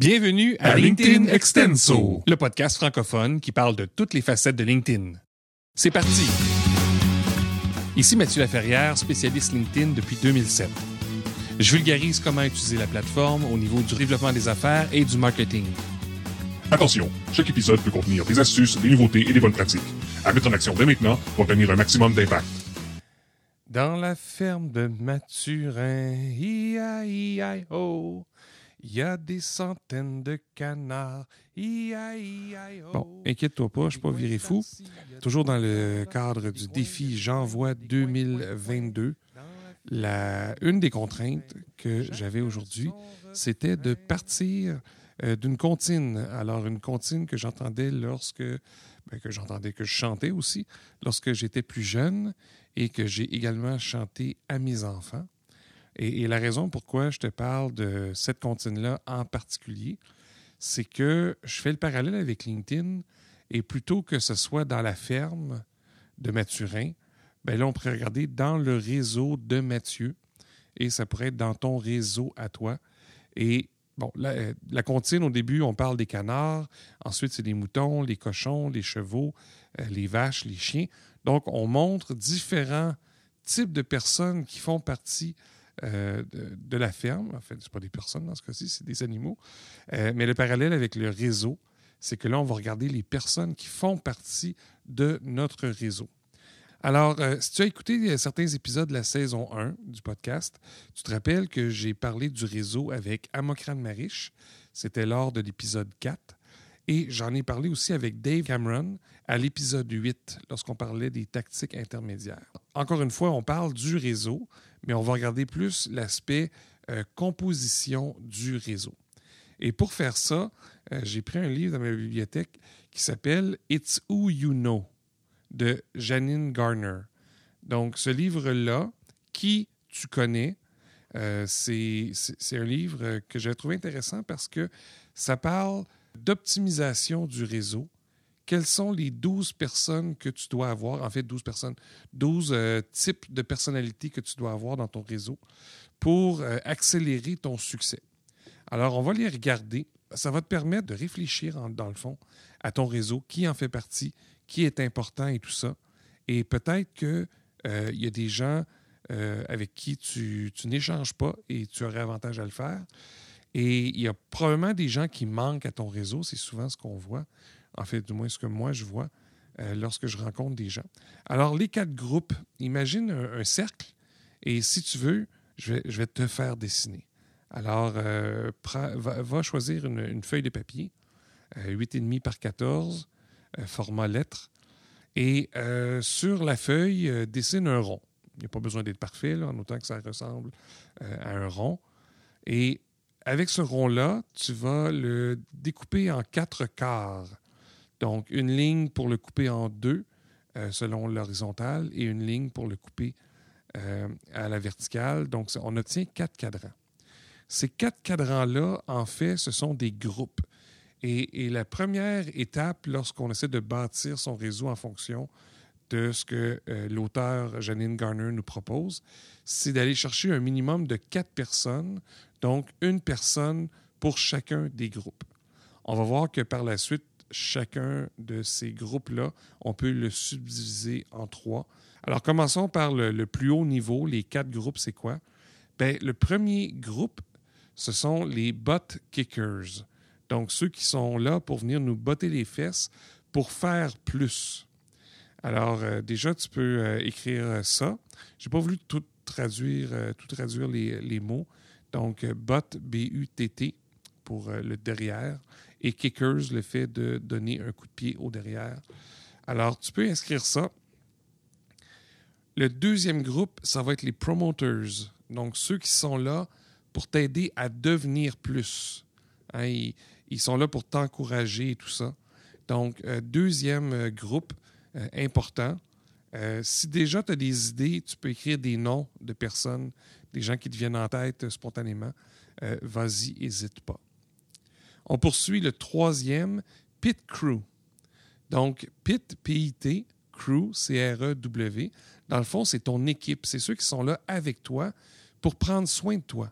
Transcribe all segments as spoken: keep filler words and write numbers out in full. Bienvenue à, à LinkedIn, LinkedIn Extenso, le podcast francophone qui parle de toutes les facettes de LinkedIn. C'est parti! Ici Mathieu Laferrière, spécialiste LinkedIn depuis deux mille sept. Je vulgarise comment utiliser la plateforme au niveau du développement des affaires et du marketing. Attention, chaque épisode peut contenir des astuces, des nouveautés et des bonnes pratiques. À mettre en action dès maintenant pour obtenir un maximum d'impact. Dans la ferme de Mathurin, I A I O... Il y a des centaines de canards. I-I-I-O. Bon, inquiète-toi pas, je ne suis pas viré fou. Toujours dans le cadre du défi J'envoie deux mille vingt-deux, la, une des contraintes que j'avais aujourd'hui, c'était de partir euh, d'une comptine. Alors, une comptine que j'entendais lorsque... Ben, que j'entendais, que je chantais aussi, lorsque j'étais plus jeune et que j'ai également chanté à mes enfants. Et, et la raison pourquoi je te parle de cette comptine-là en particulier, c'est que je fais le parallèle avec LinkedIn et plutôt que ce soit dans la ferme de Mathurin, bien là, on pourrait regarder dans le réseau de Mathieu et ça pourrait être dans ton réseau à toi. Et bon, la, la comptine, au début, on parle des canards, ensuite, c'est les moutons, les cochons, les chevaux, les vaches, les chiens. Donc, on montre différents types de personnes qui font partie Euh, de, de la ferme. En fait, ce n'est pas des personnes dans ce cas-ci, c'est des animaux. Euh, mais le parallèle avec le réseau, c'est que là, on va regarder les personnes qui font partie de notre réseau. Alors, euh, si tu as écouté certains épisodes de la saison un du podcast, tu te rappelles que j'ai parlé du réseau avec Amokrane Marichi. C'était lors de l'épisode quatre. Et j'en ai parlé aussi avec Dave Cameron à l'épisode huit, lorsqu'on parlait des tactiques intermédiaires. Encore une fois, on parle du réseau, mais on va regarder plus l'aspect euh, composition du réseau. Et pour faire ça, euh, j'ai pris un livre dans ma bibliothèque qui s'appelle « It's who you know » de Janine Garner. Donc, ce livre-là, « Qui tu connais », euh, c'est, c'est, c'est un livre que j'ai trouvé intéressant parce que ça parle d'optimisation du réseau. Quelles sont les douze personnes que tu dois avoir, en fait douze personnes, douze euh, types de personnalités que tu dois avoir dans ton réseau pour euh, accélérer ton succès. Alors, on va les regarder. Ça va te permettre de réfléchir, en, dans le fond, à ton réseau, qui en fait partie, qui est important et tout ça. Et peut-être qu'il euh, y a des gens euh, avec qui tu, tu n'échanges pas et tu aurais avantage à le faire. Et il y a probablement des gens qui manquent à ton réseau. C'est souvent ce qu'on voit. En fait, du moins, ce que moi, je vois euh, lorsque je rencontre des gens. Alors, les quatre groupes, imagine un, un cercle. Et si tu veux, je vais, je vais te faire dessiner. Alors, euh, prends, va, va choisir une, une feuille de papier, euh, huit virgule cinq par quatorze, euh, format lettres. Et euh, sur la feuille, euh, dessine un rond. Il n'y a pas besoin d'être parfait, là, en autant que ça ressemble euh, à un rond. Et avec ce rond-là, tu vas le découper en quatre quarts. Donc, une ligne pour le couper en deux, euh, selon l'horizontale, et une ligne pour le couper euh, à la verticale. Donc, on obtient quatre cadrans. Ces quatre cadrans-là, en fait, ce sont des groupes. Et, et la première étape, lorsqu'on essaie de bâtir son réseau en fonction de ce que euh, l'auteur Janine Garner nous propose, c'est d'aller chercher un minimum de quatre personnes, donc une personne pour chacun des groupes. On va voir que par la suite, chacun de ces groupes-là, on peut le subdiviser en trois. Alors, commençons par le, le plus haut niveau, les quatre groupes, c'est quoi? Bien, le premier groupe, ce sont les butt kickers, donc ceux qui sont là pour venir nous botter les fesses pour faire plus. Alors, euh, déjà, tu peux euh, écrire euh, ça. Je n'ai pas voulu tout traduire, euh, tout traduire les, les mots. Donc, euh, bot, B U T T, pour euh, le derrière, et kickers, le fait de donner un coup de pied au derrière. Alors, tu peux inscrire ça. Le deuxième groupe, ça va être les promoters. Donc, ceux qui sont là pour t'aider à devenir plus. Hein, ils, ils sont là pour t'encourager et tout ça. Donc, euh, deuxième euh, groupe, Euh, important. Euh, si déjà tu as des idées, tu peux écrire des noms de personnes, des gens qui te viennent en tête euh, spontanément. Euh, vas-y, n'hésite pas. On poursuit le troisième, Pit Crew. Donc, Pit, P I T, Crew, C R E W. Dans le fond, c'est ton équipe. C'est ceux qui sont là avec toi pour prendre soin de toi.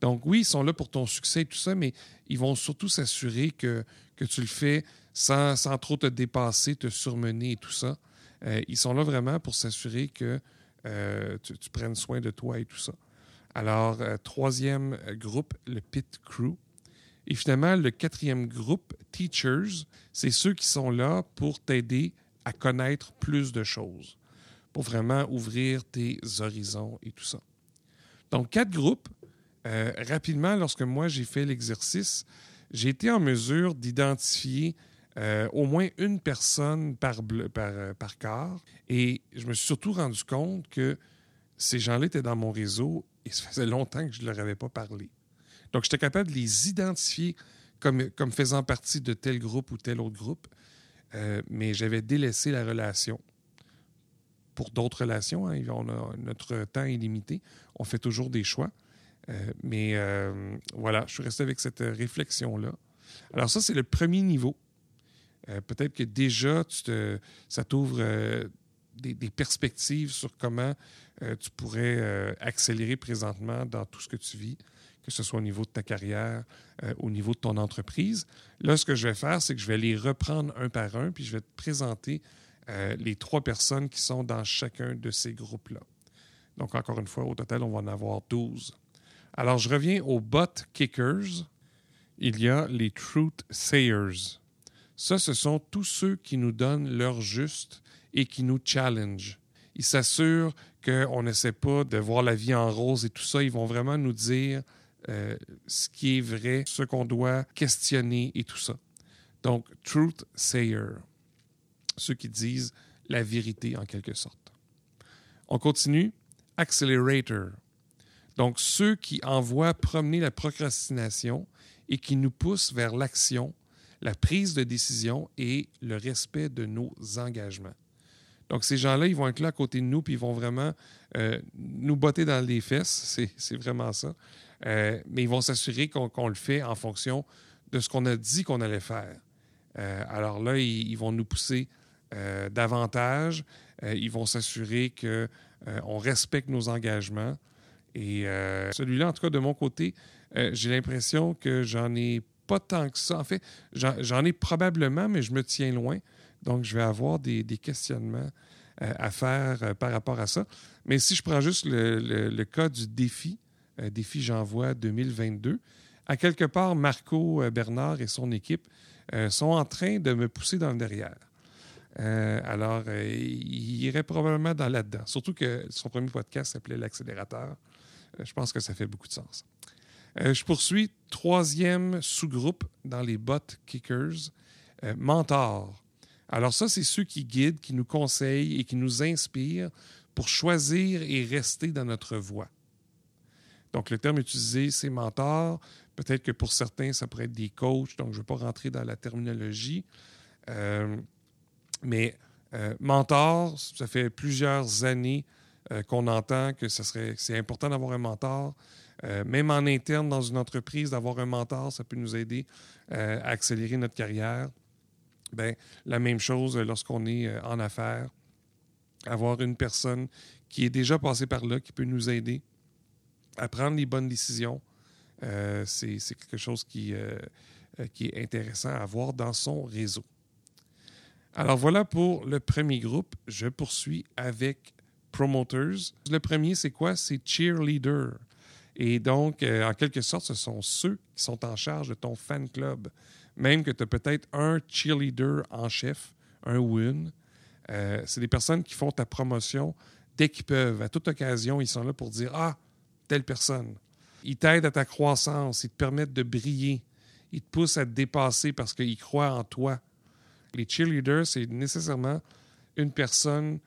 Donc oui, ils sont là pour ton succès et tout ça, mais ils vont surtout s'assurer que, que tu le fais sans, sans trop te dépasser, te surmener et tout ça. Euh, ils sont là vraiment pour s'assurer que euh, tu, tu prennes soin de toi et tout ça. Alors, euh, troisième groupe, le Pit Crew. Et finalement, le quatrième groupe, Teachers, c'est ceux qui sont là pour t'aider à connaître plus de choses, pour vraiment ouvrir tes horizons et tout ça. Donc, quatre groupes. Euh, rapidement, lorsque moi j'ai fait l'exercice, j'ai été en mesure d'identifier euh, au moins une personne par, bleu, par, euh, par quart. Et je me suis surtout rendu compte que ces gens-là étaient dans mon réseau et ça faisait longtemps que je ne leur avais pas parlé. Donc, j'étais capable de les identifier comme, comme faisant partie de tel groupe ou tel autre groupe, euh, mais j'avais délaissé la relation. Pour d'autres relations, hein, on a, notre temps est limité, on fait toujours des choix. Euh, mais euh, voilà, je suis resté avec cette réflexion-là. Alors ça, c'est le premier niveau. Euh, peut-être que déjà, tu te, ça t'ouvre euh, des, des perspectives sur comment euh, tu pourrais euh, accélérer présentement dans tout ce que tu vis, que ce soit au niveau de ta carrière, euh, au niveau de ton entreprise. Là, ce que je vais faire, c'est que je vais les reprendre un par un, puis je vais te présenter euh, les trois personnes qui sont dans chacun de ces groupes-là. Donc, encore une fois, au total, on va en avoir douze. Alors, je reviens aux butt kickers. Il y a les truth sayers. Ça, ce sont tous ceux qui nous donnent leur juste et qui nous challenge. Ils s'assurent qu'on n'essaie pas de voir la vie en rose et tout ça. Ils vont vraiment nous dire euh, ce qui est vrai, ce qu'on doit questionner et tout ça. Donc, truth sayers, ceux qui disent la vérité en quelque sorte. On continue. Accelerator. Donc, ceux qui envoient promener la procrastination et qui nous poussent vers l'action, la prise de décision et le respect de nos engagements. Donc, ces gens-là, ils vont être là à côté de nous puis ils vont vraiment euh, nous botter dans les fesses. C'est, c'est vraiment ça. Euh, mais ils vont s'assurer qu'on, qu'on le fait en fonction de ce qu'on a dit qu'on allait faire. Euh, alors là, ils, ils vont nous pousser euh, davantage. Euh, ils vont s'assurer qu'on euh, respecte nos engagements. Et euh, celui-là, en tout cas, de mon côté, euh, j'ai l'impression que j'en ai pas tant que ça. En fait, j'en, j'en ai probablement, mais je me tiens loin. Donc, je vais avoir des, des questionnements euh, à faire euh, par rapport à ça. Mais si je prends juste le, le, le cas du défi, euh, défi J'envoie deux mille vingt-deux, à quelque part, Marco euh, Bernard et son équipe euh, sont en train de me pousser dans le derrière. Euh, alors, euh, il irait probablement dans là-dedans. Surtout que son premier podcast s'appelait « L'accélérateur ». Je pense que ça fait beaucoup de sens. Euh, je poursuis. Troisième sous-groupe dans les butt kickers, euh, mentors. Alors ça, c'est ceux qui guident, qui nous conseillent et qui nous inspirent pour choisir et rester dans notre voie. Donc, le terme utilisé, c'est mentor. Peut-être que pour certains, ça pourrait être des coachs, donc je ne vais pas rentrer dans la terminologie. Euh, mais euh, mentor, ça fait plusieurs années Euh, qu'on entend que, ça serait, que c'est important d'avoir un mentor. Euh, même en interne, dans une entreprise, d'avoir un mentor, ça peut nous aider euh, à accélérer notre carrière. Ben, la même chose euh, lorsqu'on est euh, en affaires. Avoir une personne qui est déjà passée par là, qui peut nous aider à prendre les bonnes décisions, euh, c'est, c'est quelque chose qui, euh, qui est intéressant à avoir dans son réseau. Alors voilà pour le premier groupe. Je poursuis avec promoters. Le premier, c'est quoi? C'est cheerleader. Et donc, euh, en quelque sorte, ce sont ceux qui sont en charge de ton fan club. Même que tu as peut-être un cheerleader en chef, un ou une. Euh, c'est des personnes qui font ta promotion dès qu'ils peuvent. À toute occasion, ils sont là pour dire « Ah, telle personne ». Ils t'aident à ta croissance. Ils te permettent de briller. Ils te poussent à te dépasser parce qu'ils croient en toi. Les cheerleaders, c'est nécessairement une personne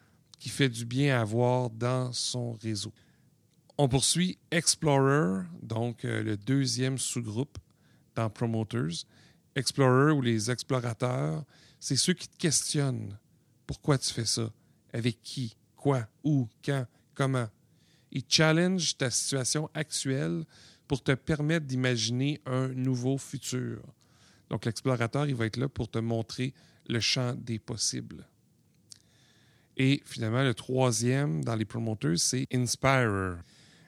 qui fait du bien à avoir dans son réseau. On poursuit Explorer, donc euh, le deuxième sous-groupe dans Promoters. Explorer ou les explorateurs, c'est ceux qui te questionnent. Pourquoi tu fais ça? Avec qui? Quoi? Où? Quand? Comment? Ils challengent ta situation actuelle pour te permettre d'imaginer un nouveau futur. Donc, l'explorateur, il va être là pour te montrer le champ des possibles. Et finalement, le troisième dans les promoteurs, c'est Inspirer.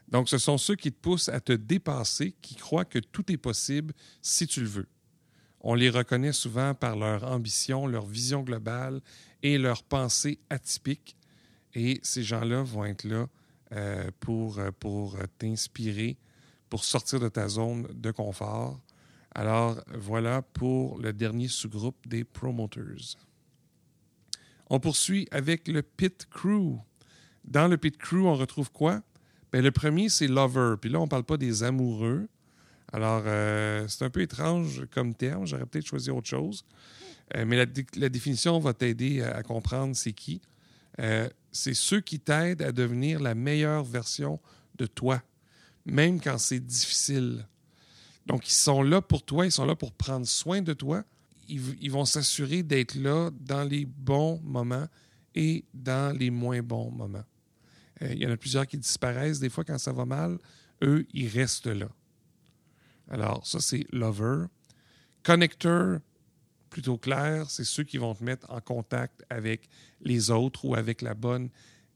Donc, ce sont ceux qui te poussent à te dépasser, qui croient que tout est possible si tu le veux. On les reconnaît souvent par leur ambition, leur vision globale et leur pensée atypique. Et ces gens-là vont être là euh, pour, pour t'inspirer, pour sortir de ta zone de confort. Alors, voilà pour le dernier sous-groupe des promoters. On poursuit avec le pit crew. Dans le pit crew, on retrouve quoi? Bien, le premier, c'est lover. Puis là, on ne parle pas des amoureux. Alors, euh, c'est un peu étrange comme terme. J'aurais peut-être choisi autre chose. Euh, mais la, dé- la définition va t'aider à, à comprendre c'est qui. Euh, c'est ceux qui t'aident à devenir la meilleure version de toi, même quand c'est difficile. Donc, ils sont là pour toi. Ils sont là pour prendre soin de toi. Ils, ils vont s'assurer d'être là dans les bons moments et dans les moins bons moments. Euh, il y en a plusieurs qui disparaissent. Des fois, quand ça va mal, eux, ils restent là. Alors, ça, c'est lover. Connecteur, plutôt clair, c'est ceux qui vont te mettre en contact avec les autres ou avec la bonne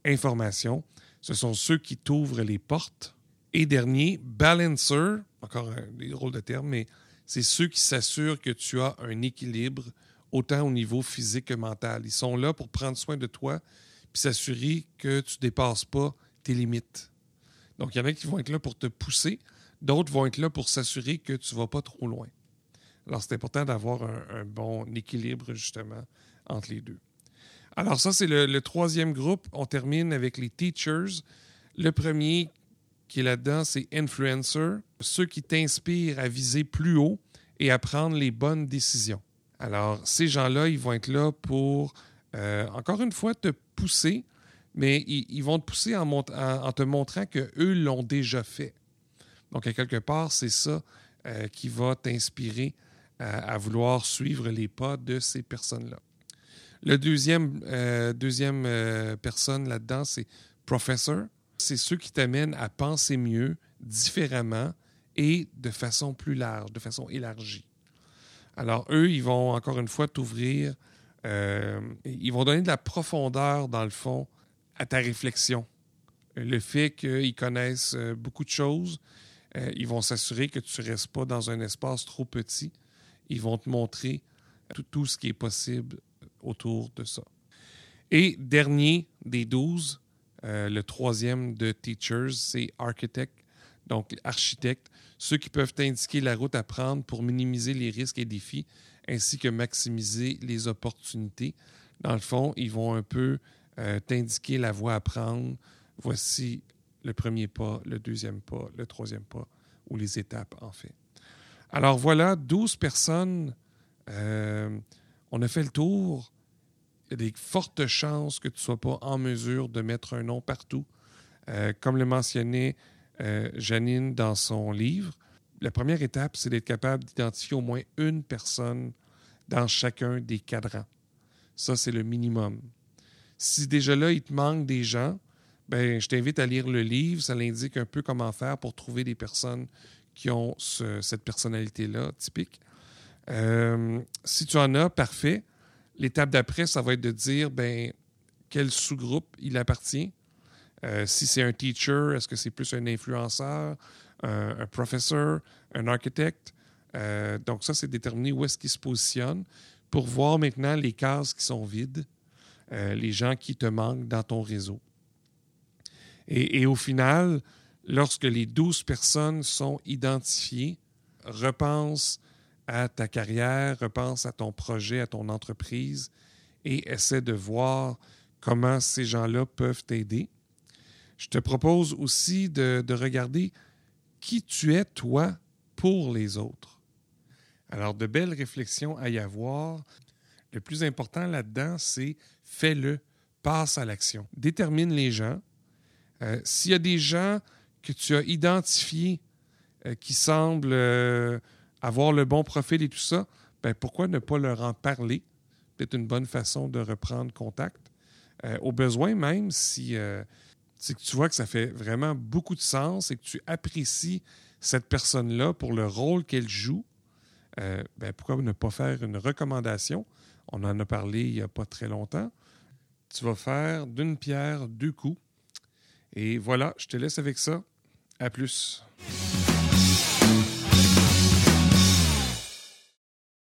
information. Ce sont ceux qui t'ouvrent les portes. Et dernier, balancer, encore un, des drôles de termes, mais c'est ceux qui s'assurent que tu as un équilibre, autant au niveau physique que mental. Ils sont là pour prendre soin de toi puis s'assurer que tu ne dépasses pas tes limites. Donc, il y en a qui vont être là pour te pousser. D'autres vont être là pour s'assurer que tu ne vas pas trop loin. Alors, c'est important d'avoir un, un bon équilibre, justement, entre les deux. Alors, ça, c'est le, le troisième groupe. On termine avec les teachers. Le premier qui est là-dedans, c'est influencer, ceux qui t'inspirent à viser plus haut et à prendre les bonnes décisions. Alors, ces gens-là, ils vont être là pour, euh, encore une fois, te pousser, mais ils, ils vont te pousser en, mont- en, en te montrant qu'eux l'ont déjà fait. Donc, à quelque part, c'est ça euh, qui va t'inspirer à, à vouloir suivre les pas de ces personnes-là. Le deuxième, euh, deuxième euh, personne là-dedans, c'est professor. C'est ceux qui t'amènent à penser mieux, différemment et de façon plus large, de façon élargie. Alors, eux, ils vont encore une fois t'ouvrir. Euh, ils vont donner de la profondeur, dans le fond, à ta réflexion. Le fait qu'ils connaissent beaucoup de choses, Euh, ils vont s'assurer que tu ne restes pas dans un espace trop petit. Ils vont te montrer tout, tout ce qui est possible autour de ça. Et dernier des douze, euh, le troisième de Teachers, c'est Architect, donc architectes, ceux qui peuvent t'indiquer la route à prendre pour minimiser les risques et défis, ainsi que maximiser les opportunités. Dans le fond, ils vont un peu euh, t'indiquer la voie à prendre. Voici le premier pas, le deuxième pas, le troisième pas, ou les étapes, en fait. Alors voilà, douze personnes. Euh, on a fait le tour. Il y a des fortes chances que tu ne sois pas en mesure de mettre un nom partout. Euh, comme le mentionnait euh, Janine dans son livre, la première étape, c'est d'être capable d'identifier au moins une personne dans chacun des cadrans. Ça, c'est le minimum. Si déjà là, il te manque des gens, bien, je t'invite à lire le livre. Ça l'indique un peu comment faire pour trouver des personnes qui ont ce, cette personnalité-là typique. Euh, si tu en as, parfait. L'étape d'après, ça va être de dire bien, quel sous-groupe il appartient. Euh, si c'est un teacher, est-ce que c'est plus un influenceur, un, un professeur, un architecte? Euh, donc ça, c'est déterminer où est-ce qu'il se positionne pour voir maintenant les cases qui sont vides, euh, les gens qui te manquent dans ton réseau. Et, et au final, lorsque les douze personnes sont identifiées, repense à ta carrière, repense à ton projet, à ton entreprise et essaie de voir comment ces gens-là peuvent t'aider. Je te propose aussi de, de regarder qui tu es, toi, pour les autres. Alors, de belles réflexions à y avoir. Le plus important là-dedans, c'est fais-le, passe à l'action. Détermine les gens. Euh, s'il y a des gens que tu as identifiés euh, qui semblent euh, avoir le bon profil et tout ça, ben pourquoi ne pas leur en parler? Peut-être une bonne façon de reprendre contact. Euh, au besoin même, si, euh, si tu vois que ça fait vraiment beaucoup de sens et que tu apprécies cette personne-là pour le rôle qu'elle joue, euh, ben pourquoi ne pas faire une recommandation? On en a parlé il n'y a pas très longtemps. Tu vas faire d'une pierre deux coups. Et voilà, je te laisse avec ça. À plus.